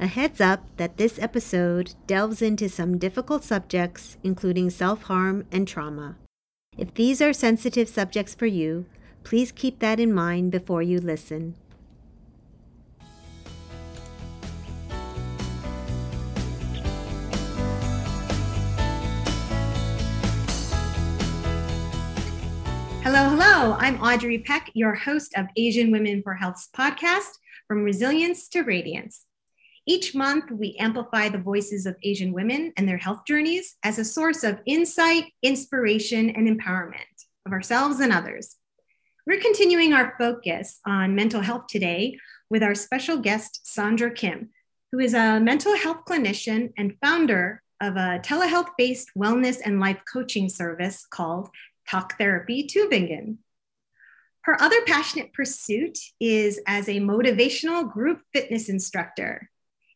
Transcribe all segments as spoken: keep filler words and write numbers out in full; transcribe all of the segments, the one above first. A heads up that this episode delves into some difficult subjects, including self-harm and trauma. If these are sensitive subjects for you, please keep that in mind before you listen. Hello, hello. I'm Audrey Peck, your host of Asian Women for Health's podcast, From Resilience to Radiance. Each month, we amplify the voices of Asian women and their health journeys as a source of insight, inspiration, and empowerment of ourselves and others. We're continuing our focus on mental health today with our special guest, Sandra Kim, who is a mental health clinician and founder of a telehealth-based wellness and life coaching service called Talk Therapy to Begin. Her other passionate pursuit is as a motivational group fitness instructor.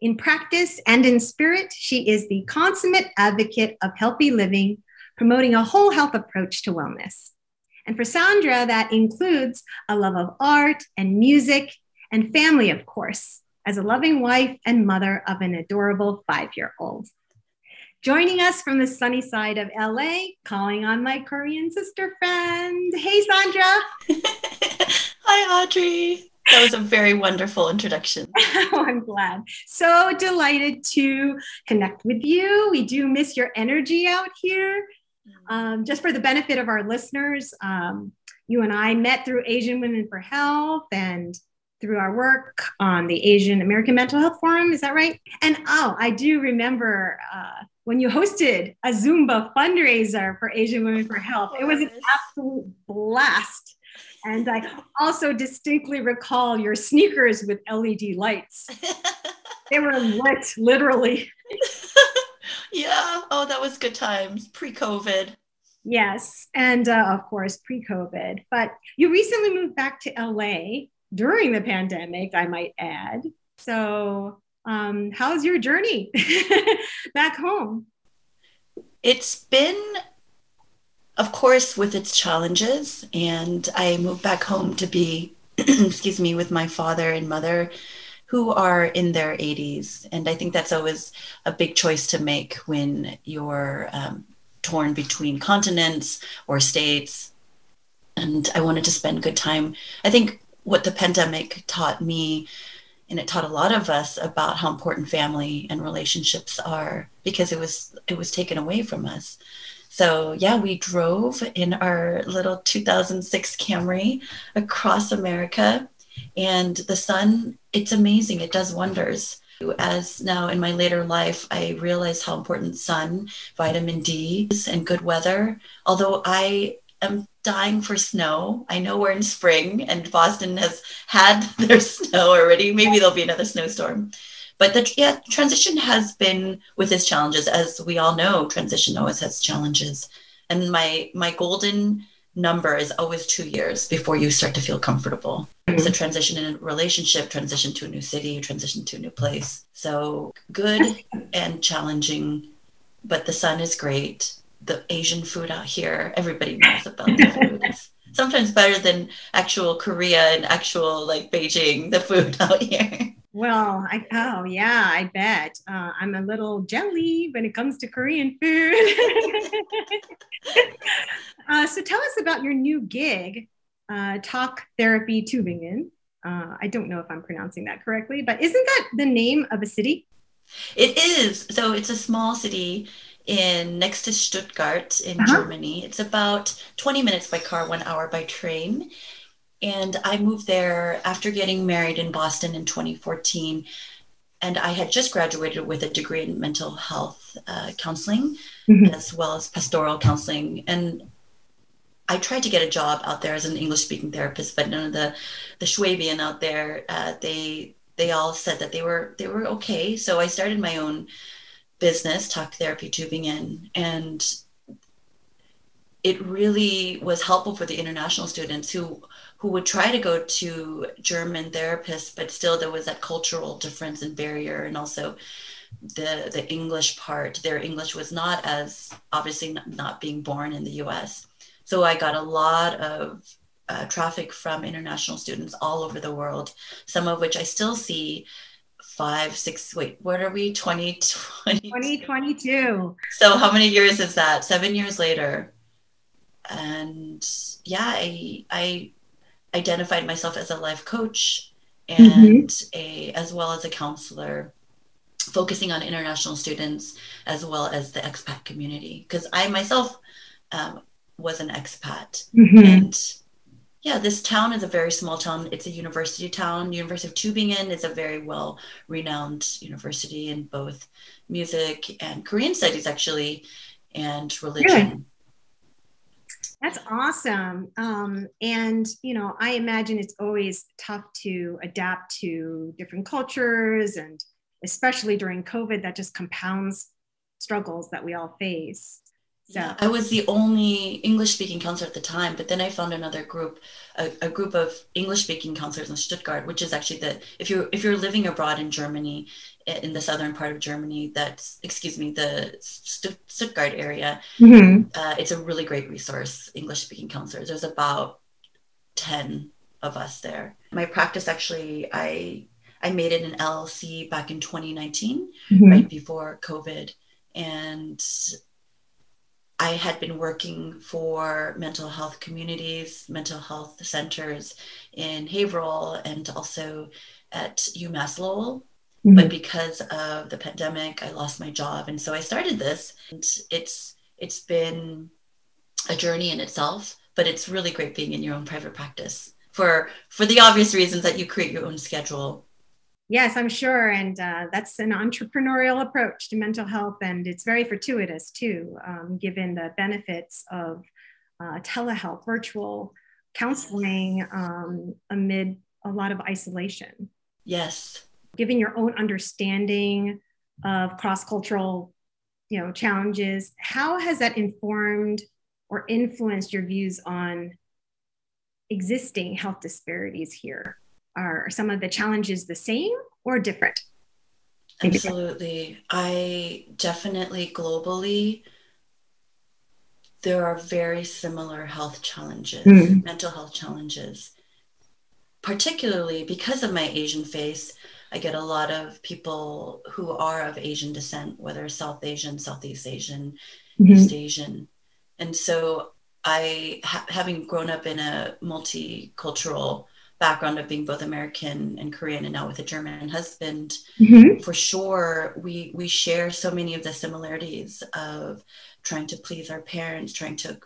In practice and in spirit, she is the consummate advocate of healthy living, promoting a whole health approach to wellness. And for Sandra, that includes a love of art and music and family, of course, as a loving wife and mother of an adorable five-year-old. Joining us from the sunny side of L A, calling on my Korean sister friend. Hey, Sandra. Hi, Audrey. That was a very wonderful introduction. Oh, I'm glad. So delighted to connect with you. We do miss your energy out here. Um, just for the benefit of our listeners, um, you and I met through Asian Women for Health and through our work on the Asian American Mental Health Forum. Is that right? And oh, I do remember... Uh, when you hosted a Zumba fundraiser for Asian Women for Health. It was an absolute blast. And I also distinctly recall your sneakers with L E D lights. They were lit, literally. Yeah, oh, that was good times, pre-COVID. Yes, and uh, of course, pre-COVID. But you recently moved back to L A during the pandemic, I might add. So... Um, how's your journey back home? It's been, of course, with its challenges, and I moved back home to be, excuse me, with my father and mother, who are in their eighties, and I think that's always a big choice to make when you're um, torn between continents or states, and I wanted to spend good time. I think what the pandemic taught me, and it taught a lot of us about how important family and relationships are, because it was it was taken away from us. So yeah, we drove in our little two thousand six Camry across America, and the sun, it's amazing. It does wonders. As now in my later life, I realize how important sun, vitamin D is, and good weather. Although I am dying for snow. I know we're in spring and Boston has had their snow already. Maybe there'll be another snowstorm. But the yeah, transition has been with its challenges. As we all know, transition always has challenges. And my my golden number is always two years before you start to feel comfortable. Mm-hmm. So transition in a relationship, transition to a new city, transition to a new place. So good and challenging, but the sun is great. The Asian food out here, everybody knows about the food. It's sometimes better than actual Korea and actual like Beijing, the food out here. Well, I, oh yeah, I bet. Uh, I'm a little jelly when it comes to Korean food. uh, so tell us about your new gig, uh, Talk Therapy Tübingen. Uh, I don't know if I'm pronouncing that correctly, but isn't that the name of a city? It is. So it's a small city in next to Stuttgart in uh-huh. Germany. It's about twenty minutes by car, one hour by train. And I moved there after getting married in Boston in twenty fourteen. And I had just graduated with a degree in mental health uh, counseling, mm-hmm. as well as pastoral counseling. And I tried to get a job out there as an English-speaking therapist, but none of the, the Schwabian out there, uh, they they all said that they were they were okay. So I started my own business, Talk Therapy Tübingen, and it really was helpful for the international students who who would try to go to German therapists, but still there was that cultural difference and barrier, and also the the English part. Their English was not as, obviously not, not being born in the U S. So I got a lot of uh, traffic from international students all over the world, some of which I still see five, six, wait, what are we? twenty twenty-two twenty twenty-two So how many years is that? Seven years later. And yeah, I, I identified myself as a life coach and mm-hmm. a, as well as a counselor, focusing on international students as well as the expat community. Because I myself um, was an expat. Mm-hmm. And yeah, this town is a very small town. It's a university town. University of Tübingen is a very well-renowned university in both music and Korean studies, actually, and religion. Good. That's awesome. Um, and, you know, I imagine it's always tough to adapt to different cultures, and especially during COVID, that just compounds struggles that we all face. So. Yeah, I was the only English-speaking counselor at the time, but then I found another group, a, a group of English-speaking counselors in Stuttgart, which is actually the, if you're, if you're living abroad in Germany, in the southern part of Germany, that's, excuse me, the St- Stuttgart area, mm-hmm. uh, it's a really great resource, English-speaking counselors. There's about ten of us there. My practice, actually, I I made it an L L C back in twenty nineteen, mm-hmm. right before COVID, and I had been working for mental health communities, mental health centers in Haverhill and also at UMass Lowell. Mm-hmm. But because of the pandemic, I lost my job. And so I started this. And it's it's been a journey in itself, but it's really great being in your own private practice for, for the obvious reasons that you create your own schedule. Yes, I'm sure. And uh, that's an entrepreneurial approach to mental health. And it's very fortuitous, too, um, given the benefits of uh, telehealth, virtual counseling um, amid a lot of isolation. Yes. Given your own understanding of cross-cultural, you know, challenges, how has that informed or influenced your views on existing health disparities here? Are some of the challenges the same or different? Absolutely. I definitely globally, there are very similar health challenges, mm. mental health challenges. Particularly because of my Asian face, I get a lot of people who are of Asian descent, whether South Asian, Southeast Asian, mm-hmm. East Asian. And so I, ha- having grown up in a multicultural background of being both American and Korean and now with a German husband, mm-hmm. for sure we we share so many of the similarities of trying to please our parents, trying to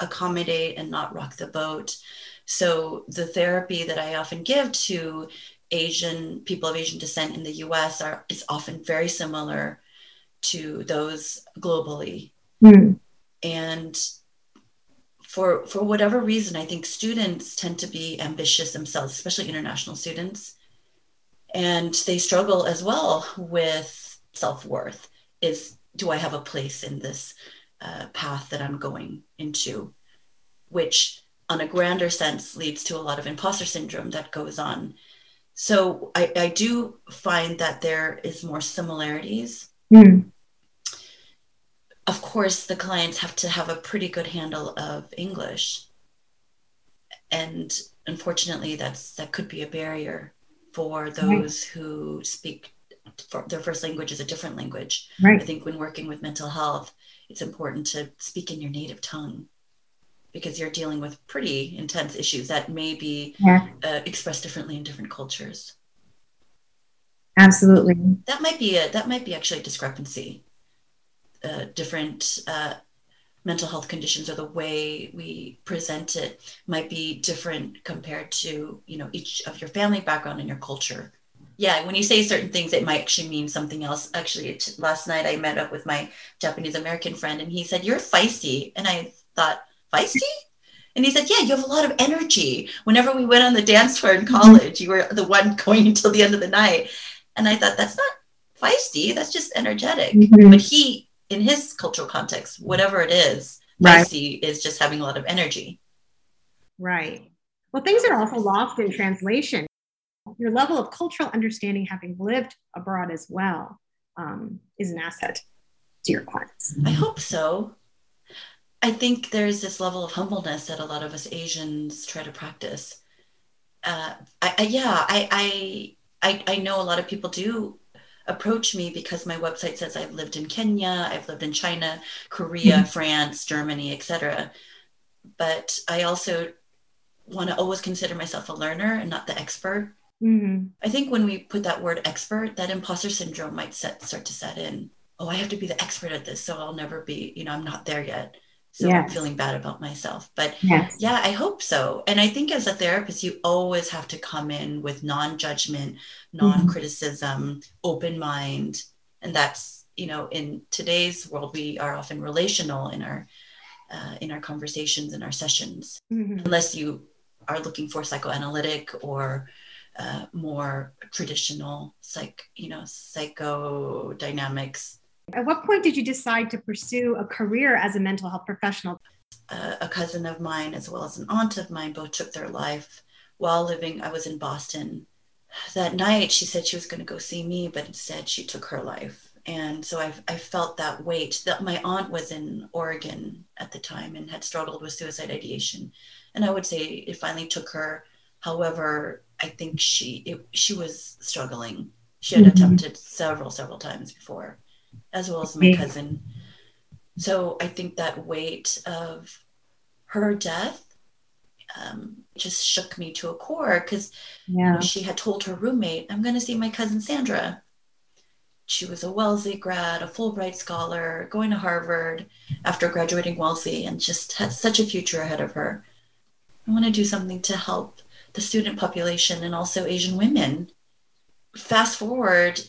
accommodate and not rock the boat. So the therapy that I often give to Asian people of Asian descent in the U S are is often very similar to those globally. Mm. And For for whatever reason, I think students tend to be ambitious themselves, especially international students, and they struggle as well with self-worth. Is, do I have a place in this uh, path that I'm going into? Which, on a grander sense, leads to a lot of imposter syndrome that goes on. So I, I do find that there is more similarities. Mm. Of course, the clients have to have a pretty good handle of English. And unfortunately, that's that could be a barrier for those right. who speak for their first language is a different language. Right. I think when working with mental health, it's important to speak in your native tongue because you're dealing with pretty intense issues that may be yeah. uh, expressed differently in different cultures. Absolutely. That might be a, that might be actually a discrepancy. Uh, different uh, mental health conditions or the way we present it might be different compared to, you know, each of your family background and your culture. Yeah, when you say certain things, it might actually mean something else. Actually, it, last night I met up with my Japanese American friend and he said, "You're feisty." And I thought, "Feisty?" And he said, "Yeah, you have a lot of energy. Whenever we went on the dance floor in college, you were the one going until the end of the night." And I thought, that's not feisty. That's just energetic. Mm-hmm. But he, in his cultural context, whatever it is, right. feisty is just having a lot of energy. Right. Well, things are also lost in translation. Your level of cultural understanding, having lived abroad as well, um, is an asset to your clients. I hope so. I think there's this level of humbleness that a lot of us Asians try to practice. Uh, I, I, yeah, I, I, I, I know a lot of people do approach me because my website says I've lived in Kenya, I've lived in China, Korea, mm-hmm. France, Germany, et cetera. But I also want to always consider myself a learner and not the expert. Mm-hmm. I think when we put that word expert, that imposter syndrome might set, start to set in. Oh, I have to be the expert at this, so I'll never be, you know, I'm not there yet. So yes. I'm feeling bad about myself. But yes. yeah, I hope so. And I think as a therapist, you always have to come in with non-judgment, non-criticism, mm-hmm. open mind. And that's, you know, in today's world, we are often relational in our uh, in our conversations, in our sessions, mm-hmm. unless you are looking for psychoanalytic or uh, more traditional psych, you know, psychodynamics. At what point did you decide to pursue a career as a mental health professional? Uh, a cousin of mine, as well as an aunt of mine, both took their life while living. I was in Boston. That night, she said she was going to go see me, but instead she took her life. And so I've, I felt that weight. That my aunt was in Oregon at the time and had struggled with suicide ideation. And I would say it finally took her. However, I think she it, she was struggling. She had mm-hmm. attempted several, several times before, as well as my cousin. So I think that weight of her death um, just shook me to a core because yeah. you know, she had told her roommate, I'm going to see my cousin Sandra. She was a Wellesley grad, a Fulbright scholar, going to Harvard after graduating Wellesley, and just had such a future ahead of her. I want to do something to help the student population and also Asian women. Fast forward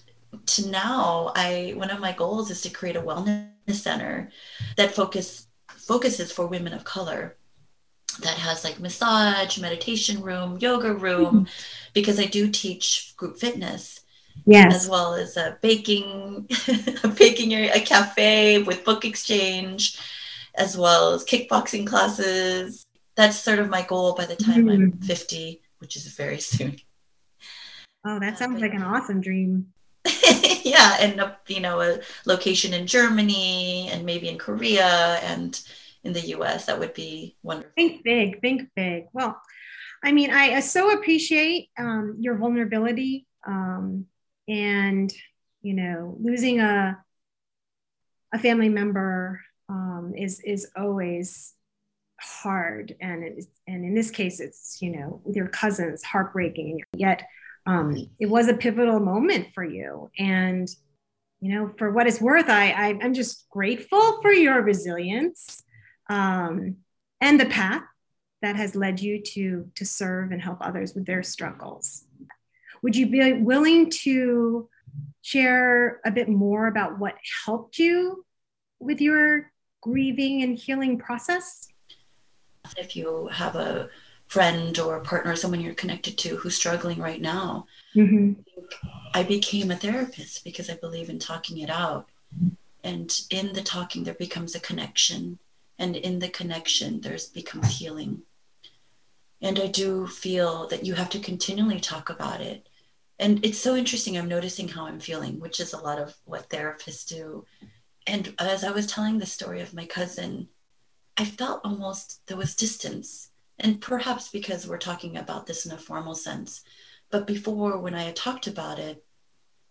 to now, I one of my goals is to create a wellness center that focus focuses for women of color, that has like massage, meditation room, yoga room, because I do teach group fitness, yes, as well as a baking, a baking area, a cafe with book exchange, as well as kickboxing classes. That's sort of my goal by the time mm. I'm fifty, which is very soon. Oh, that sounds uh, like an awesome dream. Yeah, and uh, you know, a location in Germany and maybe in Korea and in the U S. That would be wonderful. Think big, think big. Well, I mean, I, I so appreciate um, your vulnerability um, and, you know, losing a a family member um, is is always hard, and it, and in this case, it's, you know, with your cousins, heartbreaking. Yet. Um, it was a pivotal moment for you. And, you know, for what it's worth, I, I, I'm just grateful for your resilience um, and the path that has led you to, to serve and help others with their struggles. Would you be willing to share a bit more about what helped you with your grieving and healing process? If you have a friend or partner, someone you're connected to who's struggling right now. Mm-hmm. I became a therapist because I believe in talking it out. And in the talking, there becomes a connection. And in the connection, there's becomes healing. And I do feel that you have to continually talk about it. And it's so interesting. I'm noticing how I'm feeling, which is a lot of what therapists do. And as I was telling the story of my cousin, I felt almost there was distance. And perhaps because we're talking about this in a formal sense, but before when I had talked about it,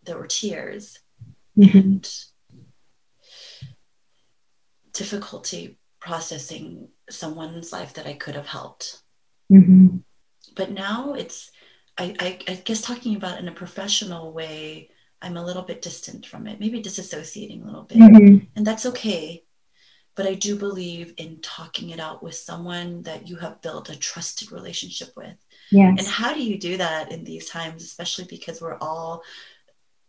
there were tears mm-hmm. and difficulty processing someone's life that I could have helped. Mm-hmm. But now it's, I, I, I guess talking about in a professional way, I'm a little bit distant from it, maybe disassociating a little bit, mm-hmm. and that's okay. But I do believe in talking it out with someone that you have built a trusted relationship with. Yes. And how do you do that in these times, especially because we're all,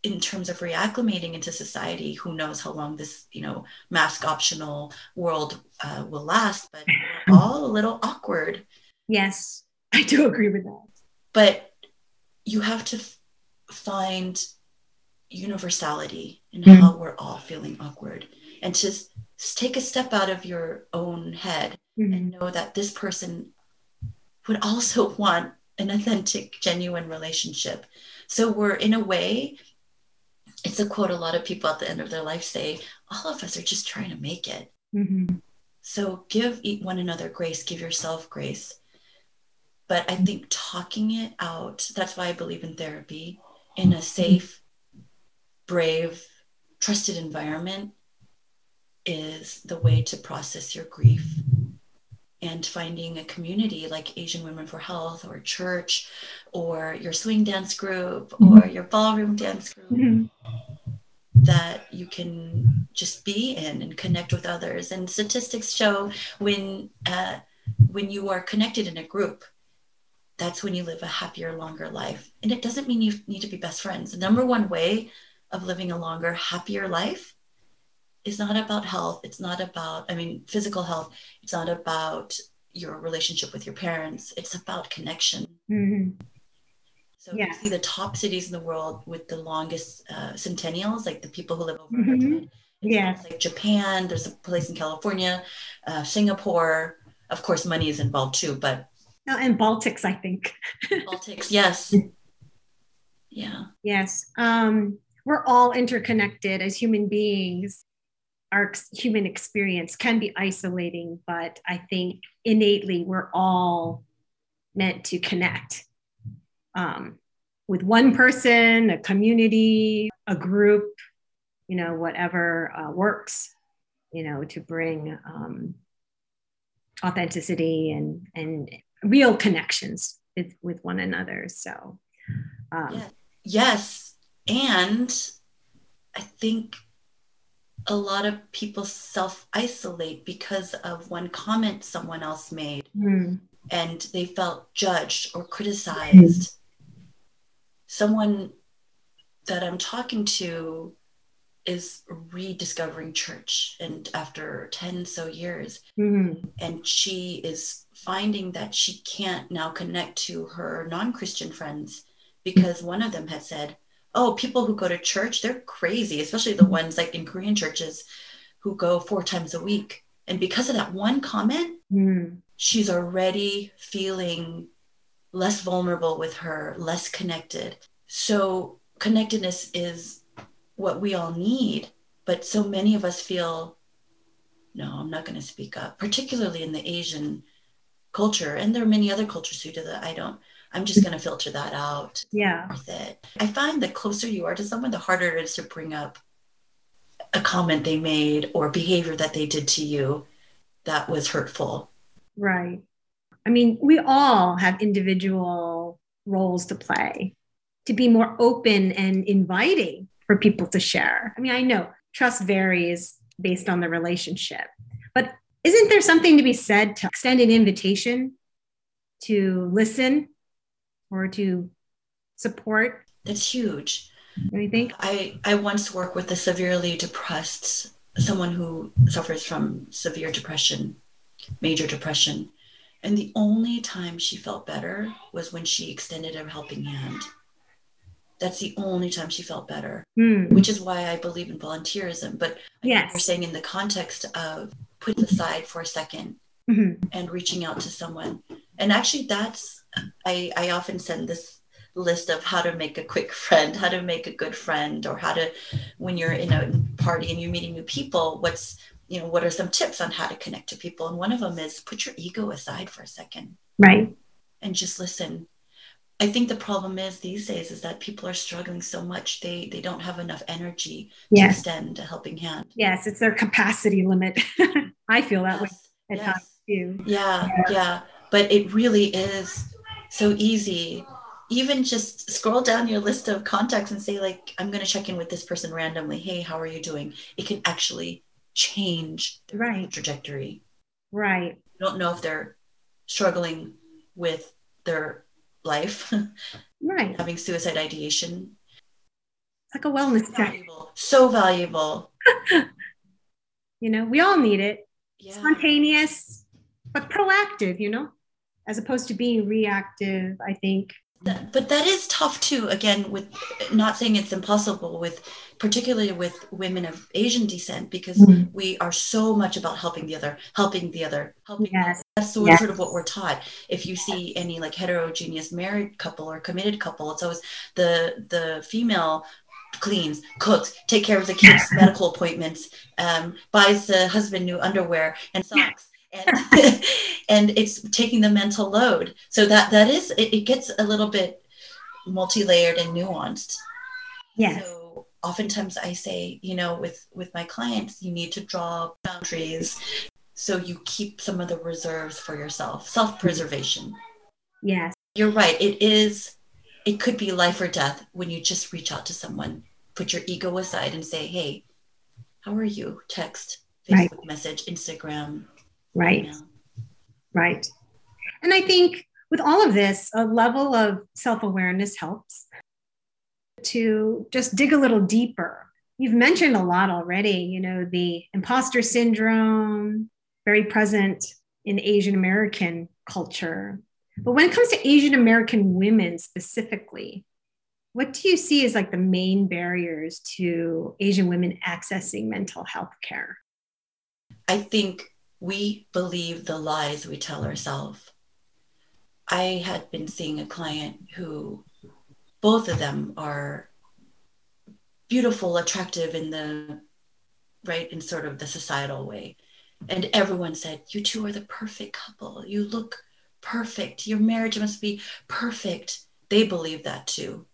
in terms of reacclimating into society, who knows how long this, you know, mask optional world uh, will last, but we're all a little awkward. Yes, I do agree with that. But you have to f- find universality in mm. how we're all feeling awkward. And just take a step out of your own head mm-hmm. and know that this person would also want an authentic, genuine relationship. So we're in a way, it's a quote a lot of people at the end of their life say, all of us are just trying to make it. Mm-hmm. So give one another grace, give yourself grace. But I think talking it out, that's why I believe in therapy in a safe, brave, trusted environment is the way to process your grief. And finding a community like Asian Women for Health or church or your swing dance group or your ballroom dance group mm-hmm. that you can just be in and connect with others. And statistics show when uh, when you are connected in a group, that's when you live a happier, longer life. And it doesn't mean you need to be best friends. The number one way of living a longer, happier life is not about health. It's not about, I mean, physical health. It's not about your relationship with your parents. It's about connection. Mm-hmm. So yes. You see the top cities in the world with the longest uh, centennials, like the people who live over mm-hmm. one hundred. Yes. Like Japan, there's a place in California, uh, Singapore. Of course, money is involved too, but oh, and Baltics, I think. Baltics, yes. Yeah. Yes. Um, we're all interconnected as human beings. Our ex- human experience can be isolating, but I think innately we're all meant to connect um, with one person, a community, a group, you know, whatever uh, works, you know, to bring um, authenticity and, and, real connections with, with one another. So, um, yeah. Yes. And I think a lot of people self-isolate because of one comment someone else made mm. and they felt judged or criticized. Mm. Someone that I'm talking to is rediscovering church, and after ten so years mm-hmm. and she is finding that she can't now connect to her non-Christian friends because mm-hmm. one of them had said, oh, people who go to church, they're crazy, especially the ones like in Korean churches who go four times a week. And because of that one comment, mm-hmm. she's already feeling less vulnerable with her, less connected. So connectedness is what we all need, but so many of us feel, no, I'm not going to speak up, particularly in the Asian culture. And there are many other cultures who do that. I don't, I'm just going to filter that out. Yeah. With it. I find the closer you are to someone, the harder it is to bring up a comment they made or behavior that they did to you that was hurtful. Right. I mean, we all have individual roles to play, to be more open and inviting for people to share. I mean, I know trust varies based on the relationship, but isn't there something to be said to extend an invitation to listen or to support? That's huge. What do you think? I, I once worked with a severely depressed, someone who suffers from severe depression, major depression. And the only time she felt better was when she extended a helping hand. That's the only time she felt better, mm. which is why I believe in volunteerism. But yes. You're saying in the context of putting aside for a second mm-hmm. and reaching out to someone. And actually that's, I, I often send this list of how to make a quick friend, how to make a good friend, or how to, when you're in a party and you're meeting new people, what's, you know, what are some tips on how to connect to people? And one of them is put your ego aside for a second. Right. And just listen. I think the problem is these days is that people are struggling so much. They they don't have enough energy yes. to extend a helping hand. Yes. It's their capacity limit. I feel that yes. way at yes. times too. Yeah, yeah. Yeah. But it really is so easy. Even just scroll down your list of contacts and say, like, I'm going to check in with this person randomly. Hey, how are you doing? It can actually change the right. trajectory. Right. You don't know if they're struggling with their life, right? Having suicide ideation. It's like a wellness so check. Valuable. So valuable. You know, we all need it. Yeah. Spontaneous, but proactive, you know, as opposed to being reactive, I think. That, but that is tough too, again, with not saying it's impossible, with particularly with women of Asian descent, because mm-hmm. we are so much about helping the other, helping the other, helping yes. That's sort, yes. sort of what we're taught. If you see any like heterogeneous married couple or committed couple, it's always the the female cleans, cooks, take care of the kids, medical appointments, um, buys the husband new underwear and socks. And, and it's taking the mental load. So that, that is, it, it gets a little bit multi-layered and nuanced. Yes. So oftentimes I say, you know, with, with my clients, you need to draw boundaries so you keep some of the reserves for yourself, self-preservation. Yes. You're right. It is, it could be life or death when you just reach out to someone, put your ego aside and say, hey, how are you? Text, Facebook right. message, Instagram. Right. You know. Right. And I think with all of this, a level of self-awareness helps to just dig a little deeper. You've mentioned a lot already, you know, the imposter syndrome, very present in Asian American culture. But when it comes to Asian American women specifically, what do you see as like the main barriers to Asian women accessing mental health care? I think we believe the lies we tell ourselves. I had been seeing a client who, both of them are beautiful, attractive in the, right, in sort of the societal way. And everyone said, you two are the perfect couple. You look perfect. Your marriage must be perfect. They believed that too.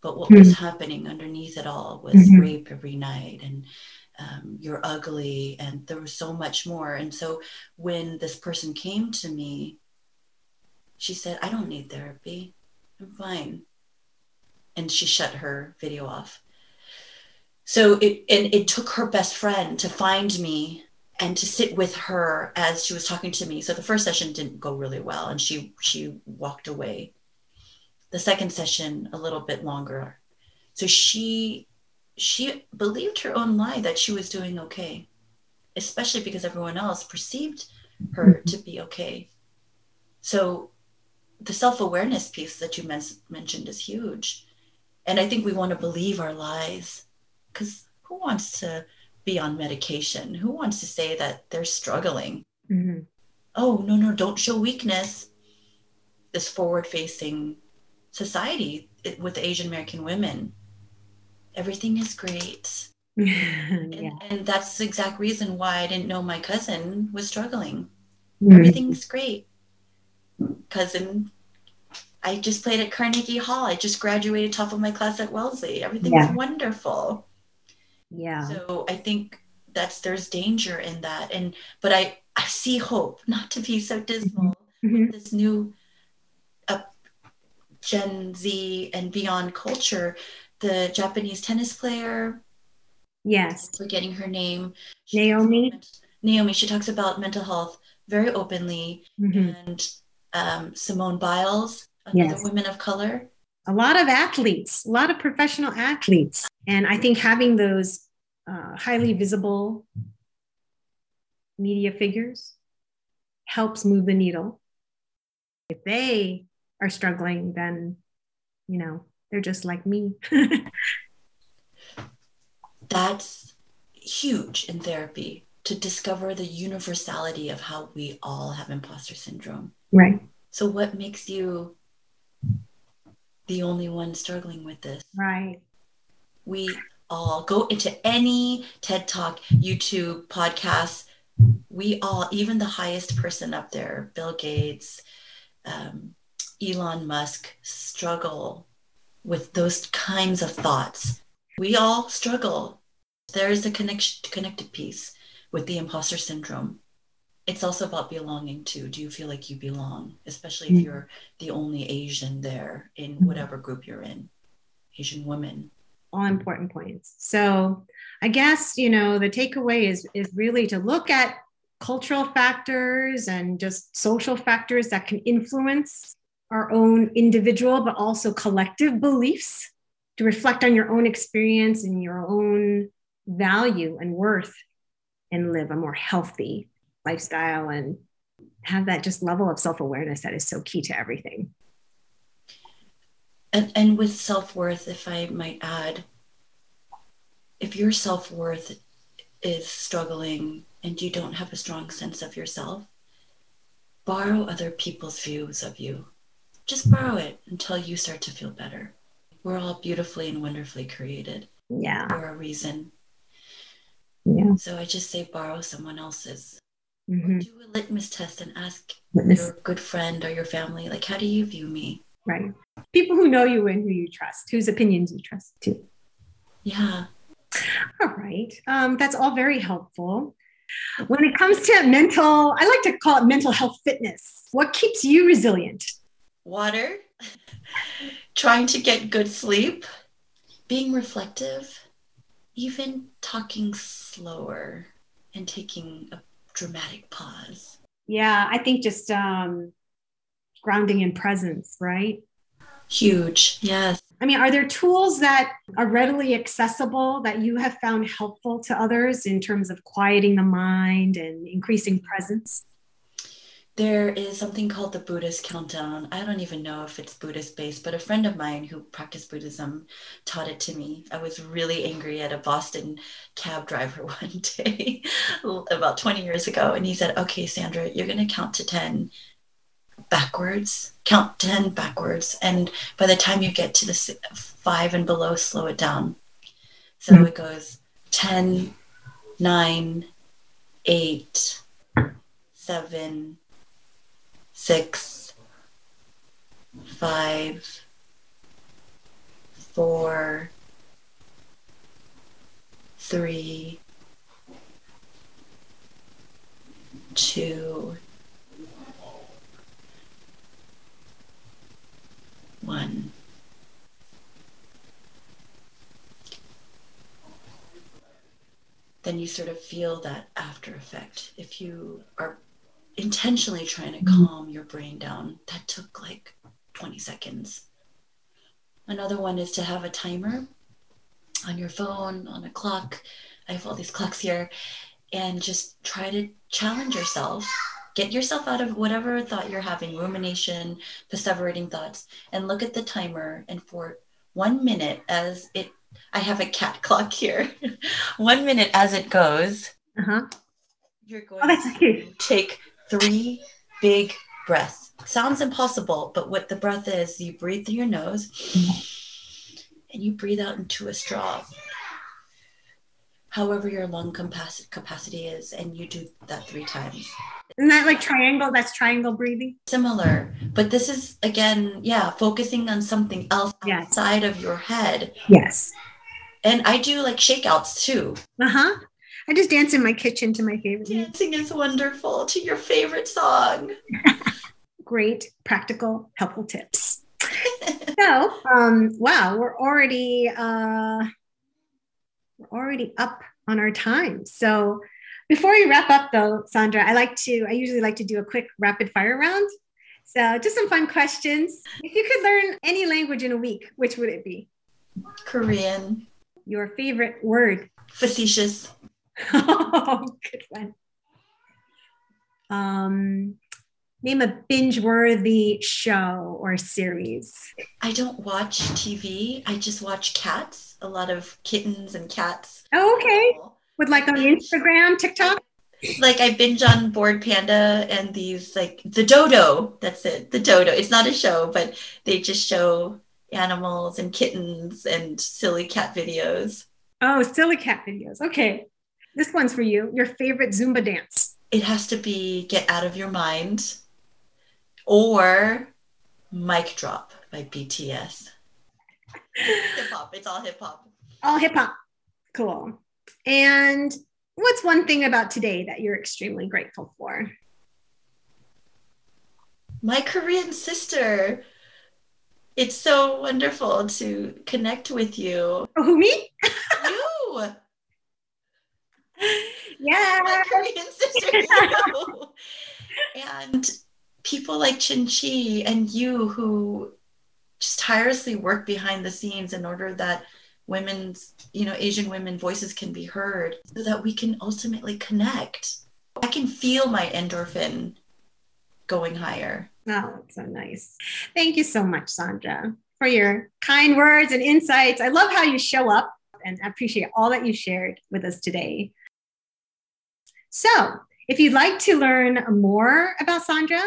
But what mm-hmm. was happening underneath it all was mm-hmm. rape every night and um, you're ugly. And there was so much more. And so when this person came to me, she said, I don't need therapy. I'm fine. And she shut her video off. So it, and it took her best friend to find me and to sit with her as she was talking to me. So the first session didn't go really well. And she, she walked away. The second session, a little bit longer. So she, she believed her own lie that she was doing okay, especially because everyone else perceived her to be okay. So the self-awareness piece that you men- mentioned is huge. And I think we want to believe our lies because who wants to be on medication? Who wants to say that they're struggling? Mm-hmm. Oh, no, no, don't show weakness. This forward-facing society it, with Asian American women, everything is great. Yeah. and, and that's the exact reason why I didn't know my cousin was struggling. Mm-hmm. Everything's great. Cousin, I just played at Carnegie Hall. I just graduated top of my class at Wellesley. Everything yeah. is wonderful. Yeah. So I think that's, there's danger in that. And, but I, I see hope not to be so dismal mm-hmm. with this new uh, Gen Z and beyond culture. The Japanese tennis player. Yes. Forgetting her name. Naomi. She, Naomi, she talks about mental health very openly mm-hmm. and Um, Simone Biles, another yes. women of color. A lot of athletes, a lot of professional athletes. And I think having those uh, highly visible media figures helps move the needle. If they are struggling, then, you know, they're just like me. That's huge in therapy, to discover the universality of how we all have imposter syndrome. Right. So what makes you the only one struggling with this? Right. We all go into any TED Talk, YouTube, podcast. We all, even the highest person up there, Bill Gates, um, Elon Musk, struggle with those kinds of thoughts. We all struggle. There is a connection, connected piece with the imposter syndrome. It's also about belonging too. Do you feel like you belong, especially if you're the only Asian there in whatever group you're in, Asian women? All important points. So I guess, you know, the takeaway is, is really to look at cultural factors and just social factors that can influence our own individual, but also collective beliefs, to reflect on your own experience and your own value and worth and live a more healthy lifestyle and have that just level of self-awareness that is so key to everything. And, and with self-worth, if I might add, if your self-worth is struggling and you don't have a strong sense of yourself, borrow other people's views of you. Just borrow it until you start to feel better. We're all beautifully and wonderfully created. Yeah. For a reason. Yeah. So I just say borrow someone else's. Mm-hmm. Do a litmus test and ask litmus. your good friend or your family, like, how do you view me? Right. People who know you and who you trust, whose opinions you trust too. Yeah. All right. Um, that's all very helpful. When it comes to mental, I like to call it mental health fitness. What keeps you resilient? Water, trying to get good sleep, being reflective, even talking slower and taking a dramatic pause. Yeah, I think just um, grounding in presence, right? Huge, yes. I mean, are there tools that are readily accessible that you have found helpful to others in terms of quieting the mind and increasing presence? There is something called the Buddhist countdown. I don't even know if it's Buddhist based, but a friend of mine who practiced Buddhism taught it to me. I was really angry at a Boston cab driver one day, about twenty years ago. And he said, okay, Sandra, you're going to count to ten backwards, count ten backwards. And by the time you get to the five and below, slow it down. So mm-hmm. It goes ten, nine, eight, seven, six, five, four, three, two, one. Then you sort of feel that after effect. If you are intentionally trying to calm your brain down, that took like twenty seconds. Another one is to have a timer on your phone, on a clock. I have all these clocks here, and just try to challenge yourself. Get yourself out of whatever thought you're having, rumination, perseverating thoughts, and look at the timer. And for one minute as it, I have a cat clock here. One minute as it goes, uh-huh. You're going oh, that's cute. To take three big breaths. Sounds impossible, but what the breath is, you breathe through your nose and you breathe out into a straw, however your lung capacity is, and you do that three times. Isn't that like triangle? That's triangle breathing? Similar, but this is, again, yeah, focusing on something else outside yes. of your head. Yes. And I do like shakeouts too. Uh-huh. I just dance in my kitchen to my favorite. Dancing music. Is wonderful to your favorite song. Great, practical, helpful tips. So, um, wow, we're already uh, we're already up on our time. So, before we wrap up, though, Sandra, I like to I usually like to do a quick rapid fire round. So, just some fun questions. If you could learn any language in a week, which would it be? Korean. Your favorite word? Facetious. Oh, good one. Um, name a binge-worthy show or series. I don't watch T V. I just watch cats. A lot of kittens and cats. Oh, okay. With like on Instagram, TikTok? Like I binge on Bored Panda and these like The Dodo. That's it. The Dodo. It's not a show, but they just show animals and kittens and silly cat videos. Oh, silly cat videos. Okay. This one's for you. Your favorite Zumba dance. It has to be Get Out of Your Mind or Mic Drop by B T S. Hip hop. It's all hip hop. All hip hop. Cool. And what's one thing about today that you're extremely grateful for? My Korean sister. It's so wonderful to connect with you. Oh, who, me? You. Yeah, my Korean sister, you. And people like Chin Chi and you who just tirelessly work behind the scenes in order that women's, you know, Asian women voices can be heard so that we can ultimately connect. I can feel my endorphin going higher. Oh, that's so nice. Thank you so much, Sandra, for your kind words and insights. I love how you show up. And I appreciate all that you shared with us today. So if you'd like to learn more about Sandra,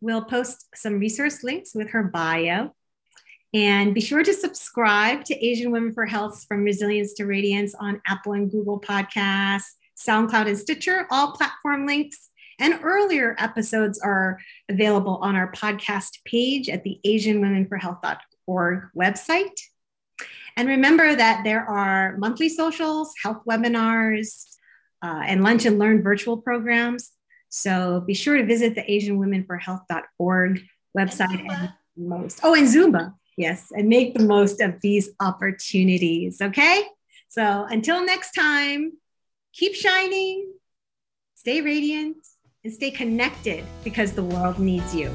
we'll post some resource links with her bio. And be sure to subscribe to Asian Women for Health From Resilience to Radiance on Apple and Google Podcasts, SoundCloud and Stitcher, all platform links. And earlier episodes are available on our podcast page at the asian women for health dot org website. And remember that there are monthly socials, health webinars, uh, and lunch and learn virtual programs. So be sure to visit the asian women for health dot org website. And most, oh, and Zumba, yes, and make the most of these opportunities, okay? So until next time, keep shining, stay radiant, and stay connected because the world needs you.